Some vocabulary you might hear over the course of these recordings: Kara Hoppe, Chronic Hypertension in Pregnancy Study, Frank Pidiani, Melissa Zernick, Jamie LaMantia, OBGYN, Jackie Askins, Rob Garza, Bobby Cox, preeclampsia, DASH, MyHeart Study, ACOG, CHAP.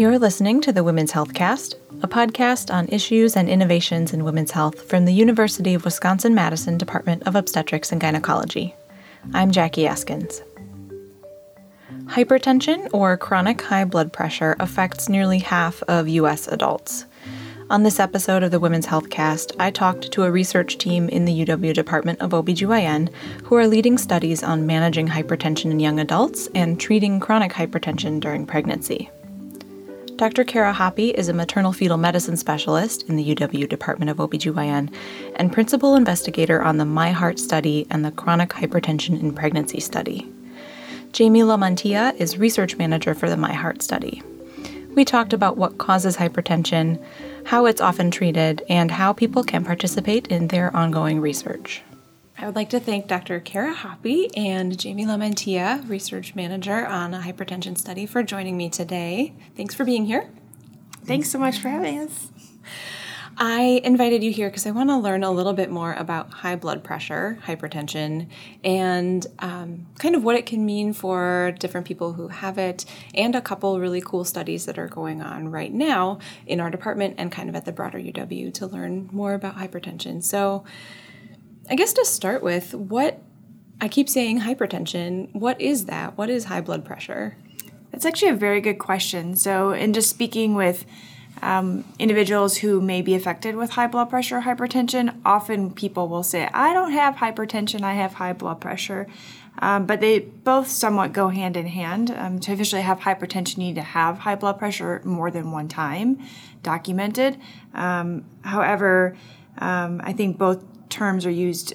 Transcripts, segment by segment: You're listening to the Women's Health Cast, a podcast on issues and innovations in women's health from the University of Wisconsin-Madison Department of Obstetrics and Gynecology. I'm Jackie Askins. Hypertension, or chronic high blood pressure, affects nearly half of U.S. adults. On this episode of the Women's Health Cast, I talked to a research team in the UW Department of OBGYN who are leading studies on managing hypertension in young adults and treating chronic hypertension during pregnancy. Dr. Kara Hoppe is a maternal-fetal medicine specialist in the UW Department of OBGYN and principal investigator on the MyHeart Study and the Chronic Hypertension in Pregnancy Study. Jamie LaMantia is research manager for the MyHeart Study. We talked about what causes hypertension, how it's often treated, and how people can participate in their ongoing research. I would like to thank Dr. Kara Hoppe and Jamie LaMantia, research manager on a hypertension study, for joining me today. Thanks for being here. Thanks so much for having us. I invited you here because I want to learn a little bit more about high blood pressure, hypertension, and kind of what it can mean for different people who have it, and a couple really cool studies that are going on right now in our department and kind of at the broader UW to learn more about hypertension. So I guess to start with, I keep saying hypertension. What is that? What is high blood pressure? That's actually a very good question. So in just speaking with individuals who may be affected with high blood pressure or hypertension, often people will say, I don't have hypertension, I have high blood pressure. But they both somewhat go hand in hand. To officially have hypertension, you need to have high blood pressure more than one time, documented. However, I think both terms are used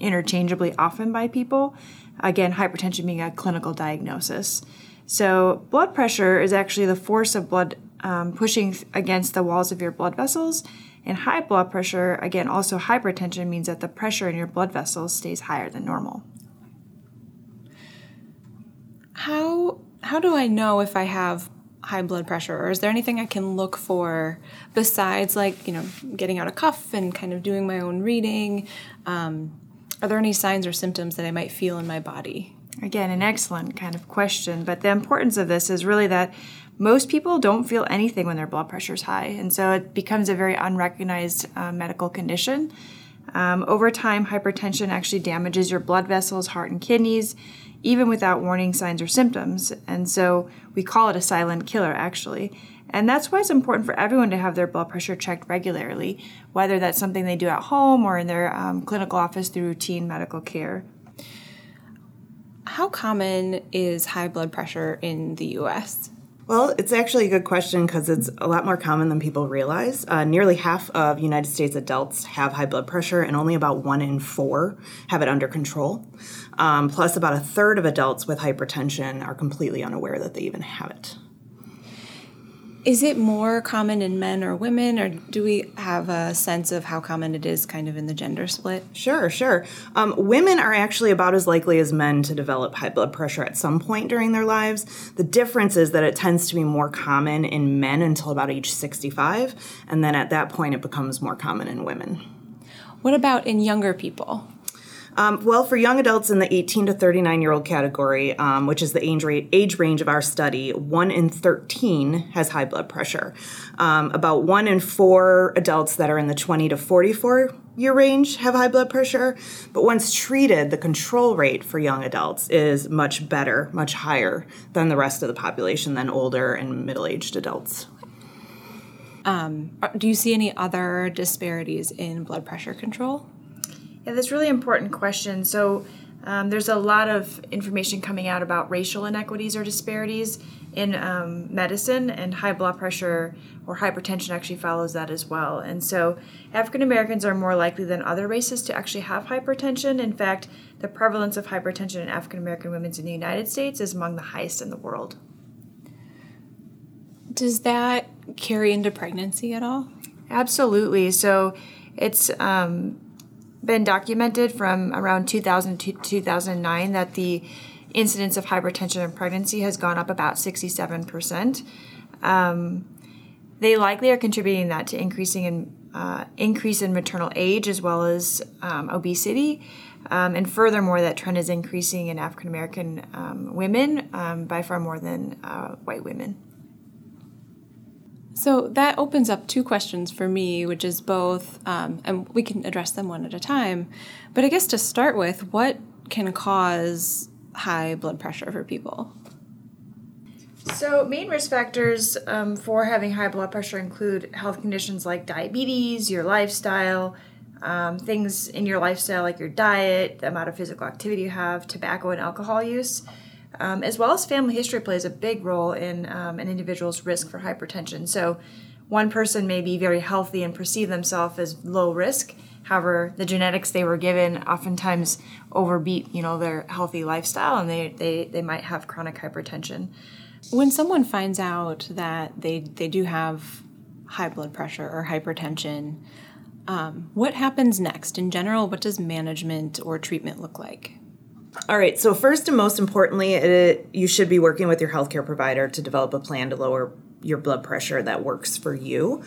interchangeably often by people. Again, hypertension being a clinical diagnosis. So blood pressure is actually the force of blood pushing against the walls of your blood vessels. And high blood pressure, again, also hypertension, means that the pressure in your blood vessels stays higher than normal. How do I know if I have high blood pressure, or is there anything I can look for besides, like, getting out a cuff and kind of doing my own reading? Are there any signs or symptoms that I might feel in my body? Again, an excellent kind of question, but the importance of this is really that most people don't feel anything when their blood pressure is high, and so it becomes a very unrecognized medical condition. Over time, hypertension actually damages your blood vessels, heart, and kidneys, even without warning signs or symptoms. And so we call it a silent killer, actually. And that's why it's important for everyone to have their blood pressure checked regularly, whether that's something they do at home or in their clinical office through routine medical care. How common is high blood pressure in the U.S.? Well, it's actually a good question because it's a lot more common than people realize. Nearly half of United States adults have high blood pressure, and only about 1 in 4 have it under control. Plus, about a third of adults with hypertension are completely unaware that they even have it. Is it more common in men or women, or do we have a sense of how common it is kind of in the gender split? Sure. Women are actually about as likely as men to develop high blood pressure at some point during their lives. The difference is that it tends to be more common in men until about age 65, and then at that point it becomes more common in women. What about in younger people? Well, for young adults in the 18 to 39-year-old category, which is the age range of our study, 1 in 13 has high blood pressure. About 1 in 4 adults that are in the 20 to 44-year range have high blood pressure. But once treated, the control rate for young adults is much better, much higher than the rest of the population, than older and middle-aged adults. Do you see any other disparities in blood pressure control? Yeah, that's a really important question. So there's a lot of information coming out about racial inequities or disparities in medicine, and high blood pressure or hypertension actually follows that as well. And so African Americans are more likely than other races to actually have hypertension. In fact, the prevalence of hypertension in African American women in the United States is among the highest in the world. Does that carry into pregnancy at all? Absolutely. So it's been documented from around 2000 to 2009 that the incidence of hypertension in pregnancy has gone up about 67%. They likely are contributing that to increase in maternal age as well as obesity. And furthermore, that trend is increasing in African American women by far more than white women. So that opens up two questions for me, which is both, and we can address them one at a time, but I guess to start with, what can cause high blood pressure for people? So main risk factors for having high blood pressure include health conditions like diabetes, your lifestyle, things in your lifestyle like your diet, the amount of physical activity you have, tobacco and alcohol use, as well as family history plays a big role in an individual's risk for hypertension. So one person may be very healthy and perceive themselves as low risk. However, the genetics they were given oftentimes overbeat, their healthy lifestyle, and they might have chronic hypertension. When someone finds out that they do have high blood pressure or hypertension, what happens next? In general, what does management or treatment look like? All right. So first and most importantly, you should be working with your healthcare provider to develop a plan to lower your blood pressure that works for you.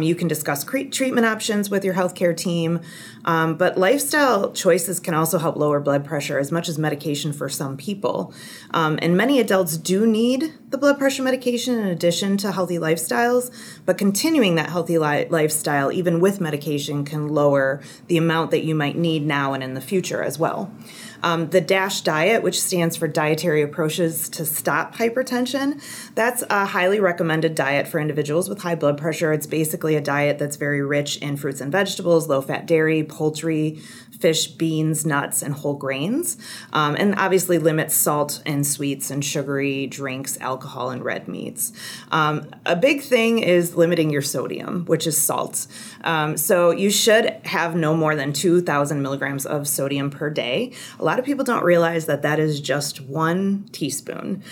You can discuss treatment options with your healthcare team, but lifestyle choices can also help lower blood pressure as much as medication for some people. And many adults do need the blood pressure medication in addition to healthy lifestyles, but continuing that healthy lifestyle, even with medication, can lower the amount that you might need now and in the future as well. The DASH diet, which stands for Dietary Approaches to Stop Hypertension, that's a highly recommended diet for individuals with high blood pressure. It's basically a diet that's very rich in fruits and vegetables, low-fat dairy, poultry, fish, beans, nuts, and whole grains, and obviously limits salt and sweets and sugary drinks, alcohol, and red meats. A big thing is limiting your sodium, which is salt. So you should have no more than 2,000 milligrams of sodium per day. A lot of people don't realize that that is just 1 teaspoon.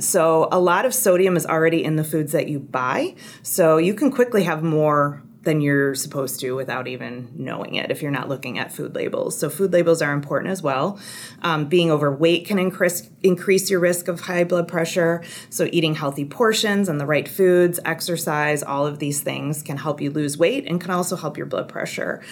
So a lot of sodium is already in the foods that you buy, so you can quickly have more than you're supposed to without even knowing it if you're not looking at food labels. So food labels are important as well. Being overweight can increase your risk of high blood pressure. So eating healthy portions and the right foods, exercise, all of these things can help you lose weight and can also help your blood pressure.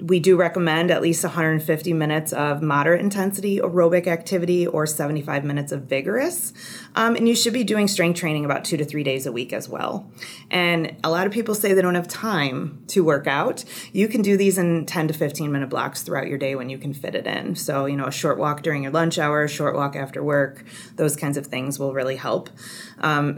We do recommend at least 150 minutes of moderate intensity aerobic activity or 75 minutes of vigorous. And you should be doing strength training about 2 to 3 days a week as well. And a lot of people say they don't have time to work out. You can do these in 10 to 15 minute blocks throughout your day when you can fit it in. So, a short walk during your lunch hour, a short walk after work, those kinds of things will really help.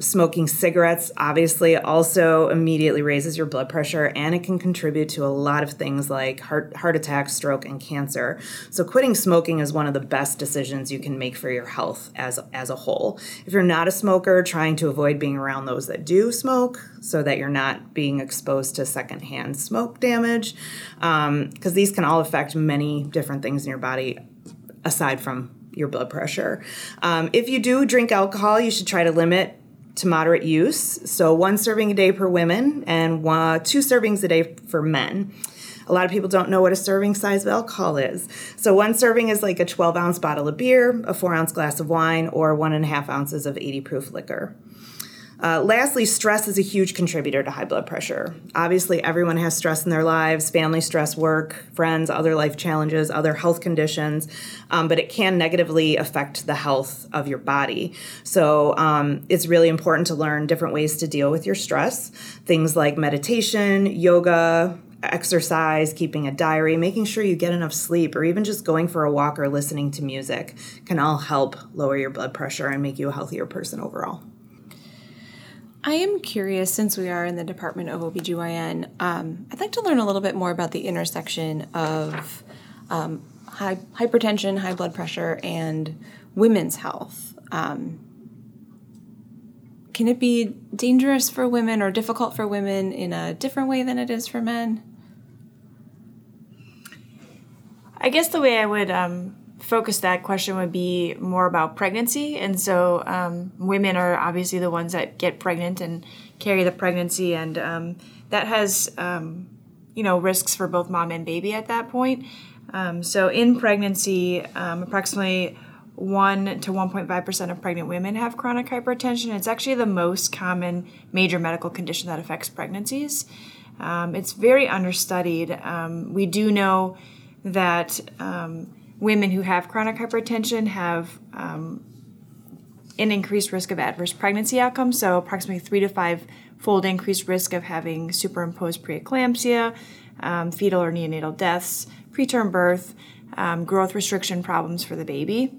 Smoking cigarettes obviously also immediately raises your blood pressure, and it can contribute to a lot of things like heart attack, stroke, and cancer. So quitting smoking is one of the best decisions you can make for your health as a whole. If you're not a smoker, trying to avoid being around those that do smoke so that you're not being exposed to secondhand smoke damage, because these can all affect many different things in your body aside from your blood pressure. If you do drink alcohol, you should try to limit to moderate use. So 1 serving a day per women and 2 servings a day for men. A lot of people don't know what a serving size of alcohol is. So 1 serving is like a 12-ounce bottle of beer, a 4-ounce glass of wine, or 1.5 ounces of 80-proof liquor. Lastly, stress is a huge contributor to high blood pressure. Obviously, everyone has stress in their lives, family stress, work, friends, other life challenges, other health conditions, but it can negatively affect the health of your body. So it's really important to learn different ways to deal with your stress, things like meditation, yoga, exercise, keeping a diary, making sure you get enough sleep, or even just going for a walk or listening to music can all help lower your blood pressure and make you a healthier person overall. I am curious, since we are in the Department of OBGYN, I'd like to learn a little bit more about the intersection of hypertension, high blood pressure, and women's health. Can it be dangerous for women or difficult for women in a different way than it is for men? I guess the way I would focus that question would be more about pregnancy. And so women are obviously the ones that get pregnant and carry the pregnancy. And that has, risks for both mom and baby at that point. So in pregnancy, approximately 1 to 1.5% of pregnant women have chronic hypertension. It's actually the most common major medical condition that affects pregnancies. It's very understudied. We do know that women who have chronic hypertension have an increased risk of adverse pregnancy outcomes, so approximately 3 to 5-fold increased risk of having superimposed preeclampsia, fetal or neonatal deaths, preterm birth, growth restriction problems for the baby.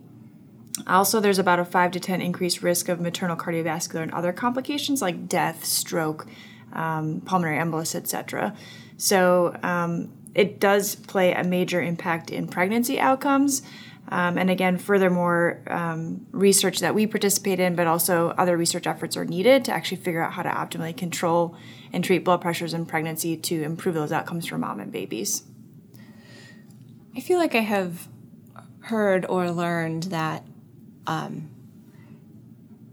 Also, there's about a 5 to 10 increased risk of maternal cardiovascular and other complications like death, stroke, pulmonary embolus, etc. So it does play a major impact in pregnancy outcomes. And again, furthermore, research that we participate in, but also other research efforts are needed to actually figure out how to optimally control and treat blood pressures in pregnancy to improve those outcomes for mom and babies. I feel like I have heard or learned that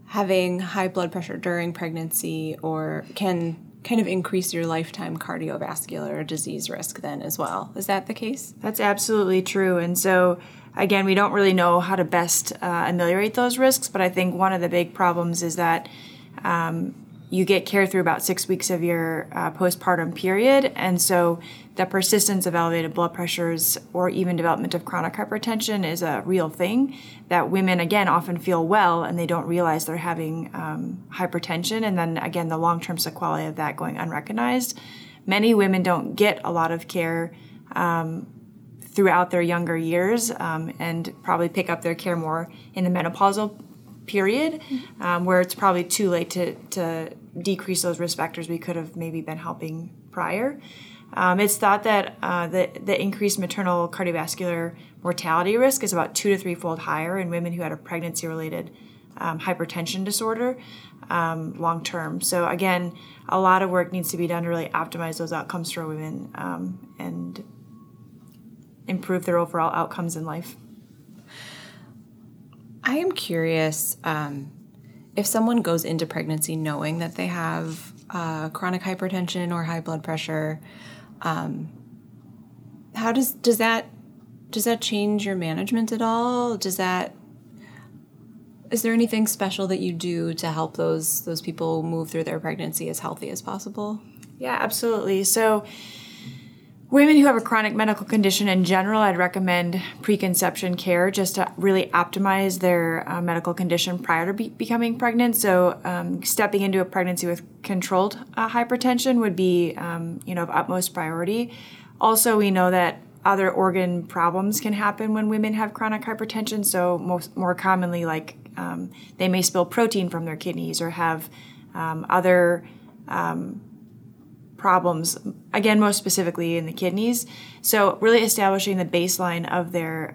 having high blood pressure during pregnancy or can kind of increase your lifetime cardiovascular disease risk then as well. Is that the case? That's absolutely true. And so, again, we don't really know how to best ameliorate those risks, but I think one of the big problems is that you get care through about 6 weeks of your postpartum period, and so the persistence of elevated blood pressures or even development of chronic hypertension is a real thing that women, again, often feel well and they don't realize they're having hypertension, and then, again, the long-term sequelae of that going unrecognized. Many women don't get a lot of care throughout their younger years and probably pick up their care more in the menopausal period where it's probably too late to decrease those risk factors we could have maybe been helping prior. It's thought that the increased maternal cardiovascular mortality risk is about 2 to 3-fold higher in women who had a pregnancy-related hypertension disorder long-term. So again, a lot of work needs to be done to really optimize those outcomes for women and improve their overall outcomes in life. I am curious if someone goes into pregnancy knowing that they have chronic hypertension or high blood pressure, how does that change your management at all? Is there anything special that you do to help those people move through their pregnancy as healthy as possible? Yeah, absolutely. So women who have a chronic medical condition in general, I'd recommend preconception care just to really optimize their medical condition prior to becoming pregnant. So stepping into a pregnancy with controlled hypertension would be of utmost priority. Also, we know that other organ problems can happen when women have chronic hypertension. So more commonly, like they may spill protein from their kidneys or have other problems, again, most specifically in the kidneys. So really establishing the baseline of their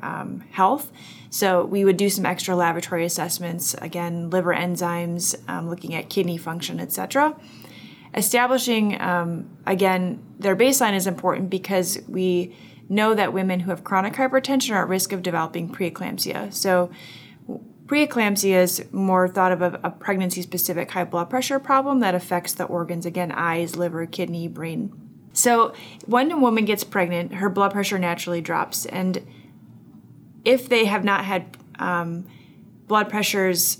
health. So we would do some extra laboratory assessments, again, liver enzymes, looking at kidney function, etc. Establishing, again, their baseline is important because we know that women who have chronic hypertension are at risk of developing preeclampsia. So preeclampsia is more thought of a pregnancy-specific high blood pressure problem that affects the organs, again, eyes, liver, kidney, brain. So when a woman gets pregnant, her blood pressure naturally drops. And if they have not had blood pressures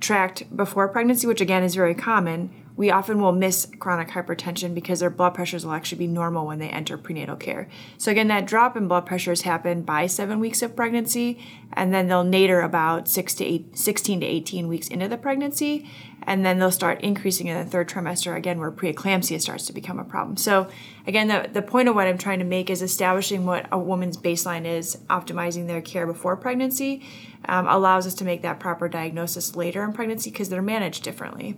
tracked before pregnancy, which, again, is very common, we often will miss chronic hypertension because their blood pressures will actually be normal when they enter prenatal care. So again, that drop in blood pressures happen by 7 weeks of pregnancy, and then they'll nadir about 16 to 18 weeks into the pregnancy, and then they'll start increasing in the third trimester, again, where preeclampsia starts to become a problem. So again, the point of what I'm trying to make is establishing what a woman's baseline is, optimizing their care before pregnancy, allows us to make that proper diagnosis later in pregnancy because they're managed differently.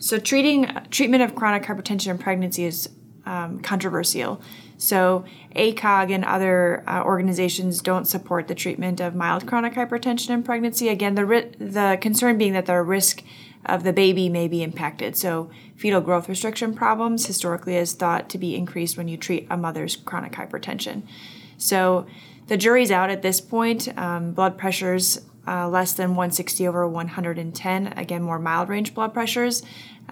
So treatment of chronic hypertension in pregnancy is controversial. So ACOG and other organizations don't support the treatment of mild chronic hypertension in pregnancy. Again, the concern being that the risk of the baby may be impacted. So fetal growth restriction problems historically is thought to be increased when you treat a mother's chronic hypertension. So the jury's out at this point. Blood pressures less than 160 over 110, again, more mild range blood pressures.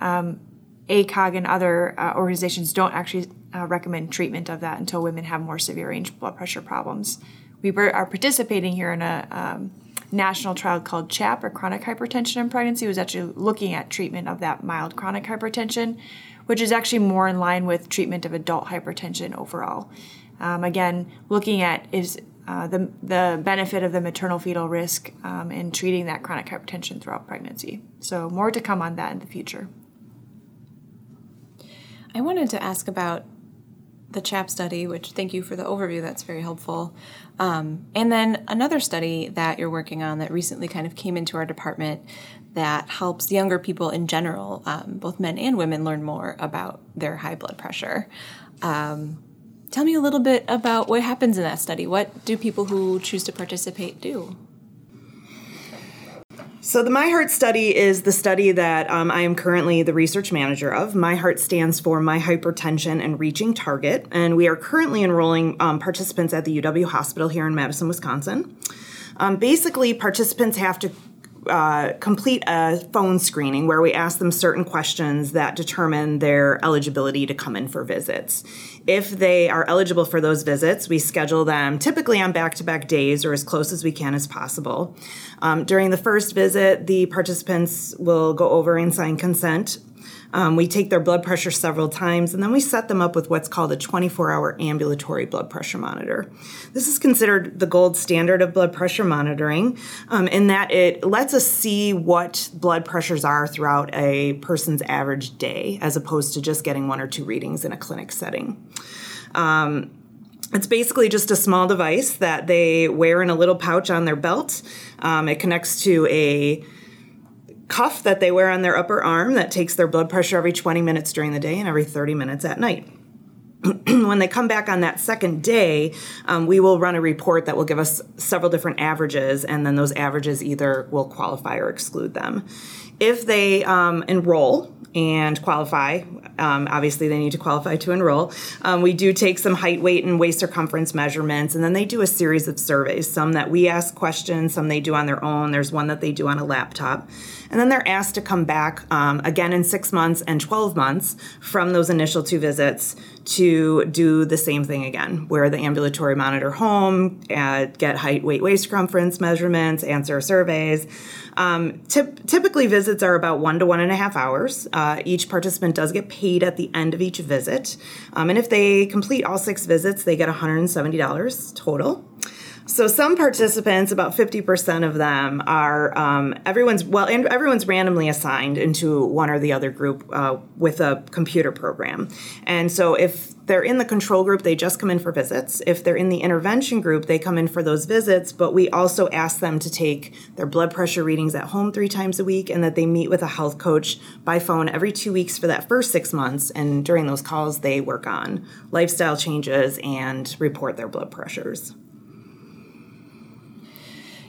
ACOG and other organizations don't actually recommend treatment of that until women have more severe range blood pressure problems. We are participating here in a national trial called CHAP, or Chronic Hypertension in Pregnancy, was actually looking at treatment of that mild chronic hypertension, which is actually more in line with treatment of adult hypertension overall. Again, looking at the benefit of the maternal fetal risk in treating that chronic hypertension throughout pregnancy. So more to come on that in the future. I wanted to ask about the CHAP study, which thank you for the overview. That's very helpful. And then another study that you're working on that recently kind of came into our department that helps younger people in general, both men and women, learn more about their high blood pressure. Tell me a little bit about what happens in that study. What do people who choose to participate do? So the MyHeart study is the study that I am currently the research manager of. MyHeart stands for My Hypertension and Reaching Target, and we are currently enrolling participants at the UW Hospital here in Madison, Wisconsin. Basically, participants have to complete a phone screening where we ask them certain questions that determine their eligibility to come in for visits. If they are eligible for those visits, we schedule them typically on back-to-back days or as close as we can as possible. During the first visit, the participants will go over and sign consent. We take their blood pressure several times, and then we set them up with what's called a 24-hour ambulatory blood pressure monitor. This is considered the gold standard of blood pressure monitoring in that it lets us see what blood pressures are throughout a person's average day, as opposed to just getting one or two readings in a clinic setting. It's basically just a small device that they wear in a little pouch on their belt. It connects to a cuff that they wear on their upper arm that takes their blood pressure every 20 minutes during the day and every 30 minutes at night. When they come back on that second day, we will run a report that will give us several different averages, and then those averages either will qualify or exclude them. If they enroll and qualify, obviously they need to qualify to enroll, we do take some height, weight, and waist circumference measurements, and then they do a series of surveys, some that we ask questions, some they do on their own. There's one that they do on a laptop. And then they're asked to come back again in 6 months and 12 months from those initial two visits to do the same thing again, wear the ambulatory monitor home, get height, weight, waist circumference measurements, answer surveys. Typically visits are about 1 to 1.5 hours. Each participant does get paid at the end of each visit. And if they complete all 6 visits, they get $170 total. So some participants, about 50% of them, are everyone's randomly assigned into one or the other group with a computer program. And so if they're in the control group, they just come in for visits. If they're in the intervention group, they come in for those visits, but we also ask them to take their blood pressure readings at home 3 times a week and that they meet with a health coach by phone every 2 weeks for that first 6 months. And during those calls, they work on lifestyle changes and report their blood pressures.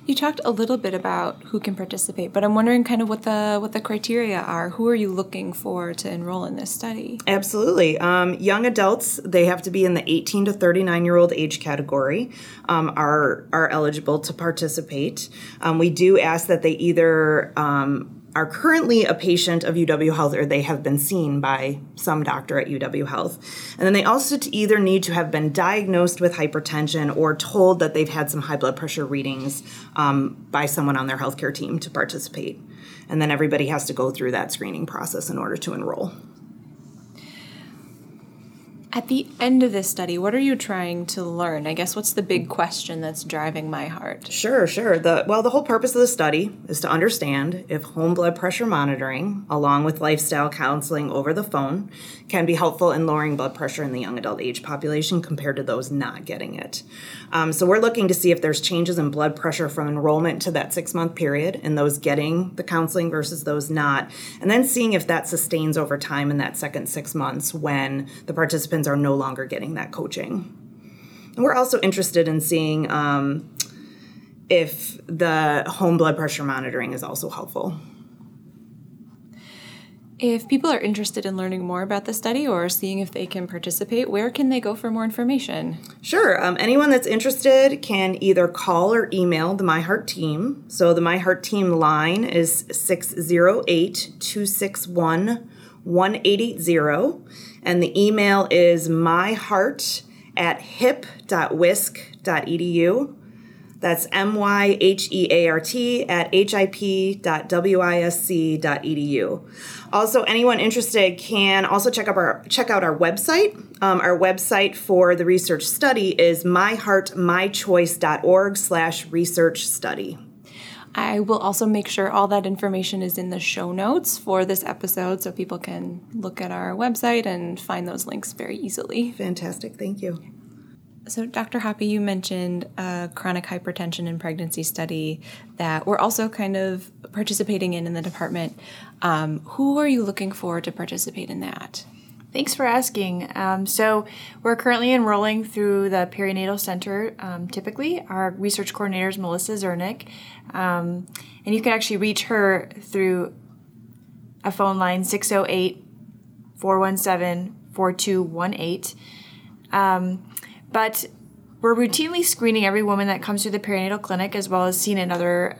You talked a little bit about who can participate, but I'm wondering kind of what the criteria are. Who are you looking for to enroll in this study? Absolutely. Young adults, they have to be in the 18 to 39-year-old age category, are eligible to participate. We do ask that they either are currently a patient of UW Health or they have been seen by some doctor at UW Health. And then they also either need to have been diagnosed with hypertension or told that they've had some high blood pressure readings by someone on their healthcare team to participate. And then everybody has to go through that screening process in order to enroll. At the end of this study, what are you trying to learn? I guess what's the big question that's driving MyHeart? Sure. The whole purpose of the study is to understand if home blood pressure monitoring, along with lifestyle counseling over the phone, can be helpful in lowering blood pressure in the young adult age population compared to those not getting it. So we're looking to see if there's changes in blood pressure from enrollment to that 6-month period in those getting the counseling versus those not, and then seeing if that sustains over time in that second 6 months when the participants are no longer getting that coaching. And we're also interested in seeing if the home blood pressure monitoring is also helpful. If people are interested in learning more about the study or seeing if they can participate, where can they go for more information? Sure. Anyone that's interested can either call or email the MyHeart team. So the MyHeart team line is 608-261-1880. And the email is myheart@hip.wisc.edu. That's myheart at hip.wisc.edu. Also, anyone interested can also check out our website. Our website for the research study is myheartmychoice.org/research-study. I will also make sure all that information is in the show notes for this episode so people can look at our website and find those links very easily. Fantastic. Thank you. So Dr. Hoppe, you mentioned a chronic hypertension in pregnancy study that we're also kind of participating in the department. Who are you looking for to participate in that? Thanks for asking. So we're currently enrolling through the perinatal center, typically. Our research coordinator is Melissa Zernick, and you can actually reach her through a phone line, 608-417-4218. But we're routinely screening every woman that comes through the perinatal clinic, as well as seen in other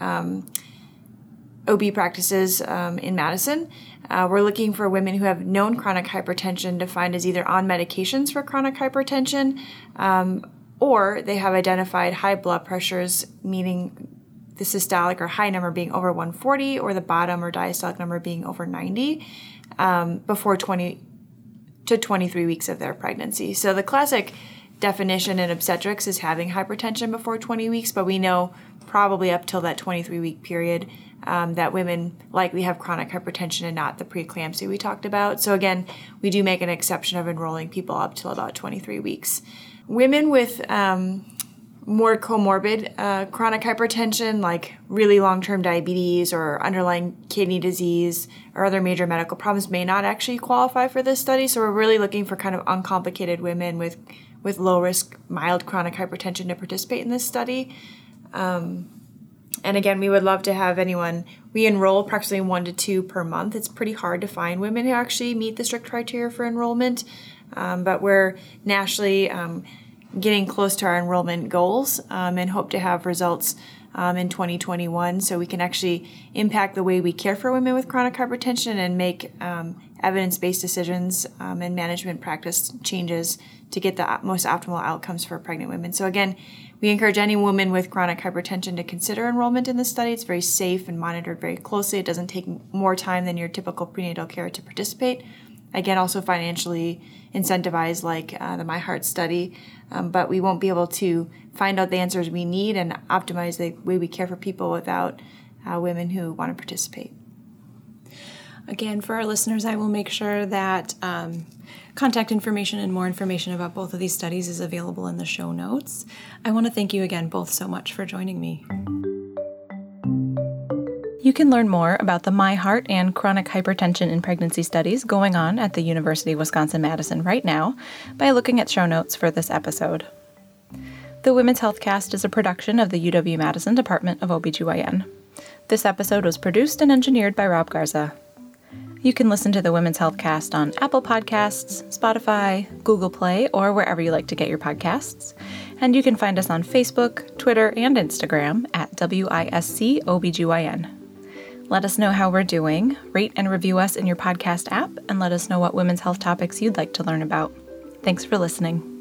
OB practices in Madison. We're looking for women who have known chronic hypertension, defined as either on medications for chronic hypertension or they have identified high blood pressures, meaning the systolic or high number being over 140 or the bottom or diastolic number being over 90 before 20 to 23 weeks of their pregnancy. So the classic definition in obstetrics is having hypertension before 20 weeks, but we know probably up till that 23-week period that women likely have chronic hypertension and not the preeclampsia we talked about. So again, we do make an exception of enrolling people up till about 23 weeks. Women with more comorbid chronic hypertension, like really long-term diabetes or underlying kidney disease or other major medical problems, may not actually qualify for this study. So we're really looking for kind of uncomplicated women with low-risk, mild chronic hypertension to participate in this study. And again, we would love to have anyone. We enroll approximately 1 to 2 per month. It's pretty hard to find women who actually meet the strict criteria for enrollment, but we're nationally getting close to our enrollment goals and hope to have results in 2021 so we can actually impact the way we care for women with chronic hypertension and make evidence-based decisions and management practice changes to get the most optimal outcomes for pregnant women. So again, we encourage any woman with chronic hypertension to consider enrollment in this study. It's very safe and monitored very closely. It doesn't take more time than your typical prenatal care to participate. Again, also financially incentivized, like the MyHeart Study, but we won't be able to find out the answers we need and optimize the way we care for people without women who want to participate. Again, for our listeners, I will make sure that contact information and more information about both of these studies is available in the show notes. I want to thank you again both so much for joining me. You can learn more about the MyHeart and Chronic Hypertension in Pregnancy studies going on at the University of Wisconsin-Madison right now by looking at show notes for this episode. The Women's Healthcast is a production of the UW-Madison Department of OBGYN. This episode was produced and engineered by Rob Garza. You can listen to the Women's Healthcast on Apple Podcasts, Spotify, Google Play, or wherever you like to get your podcasts. And you can find us on Facebook, Twitter, and Instagram at WISC OBGYN. Let us know how we're doing, rate and review us in your podcast app, and let us know what women's health topics you'd like to learn about. Thanks for listening.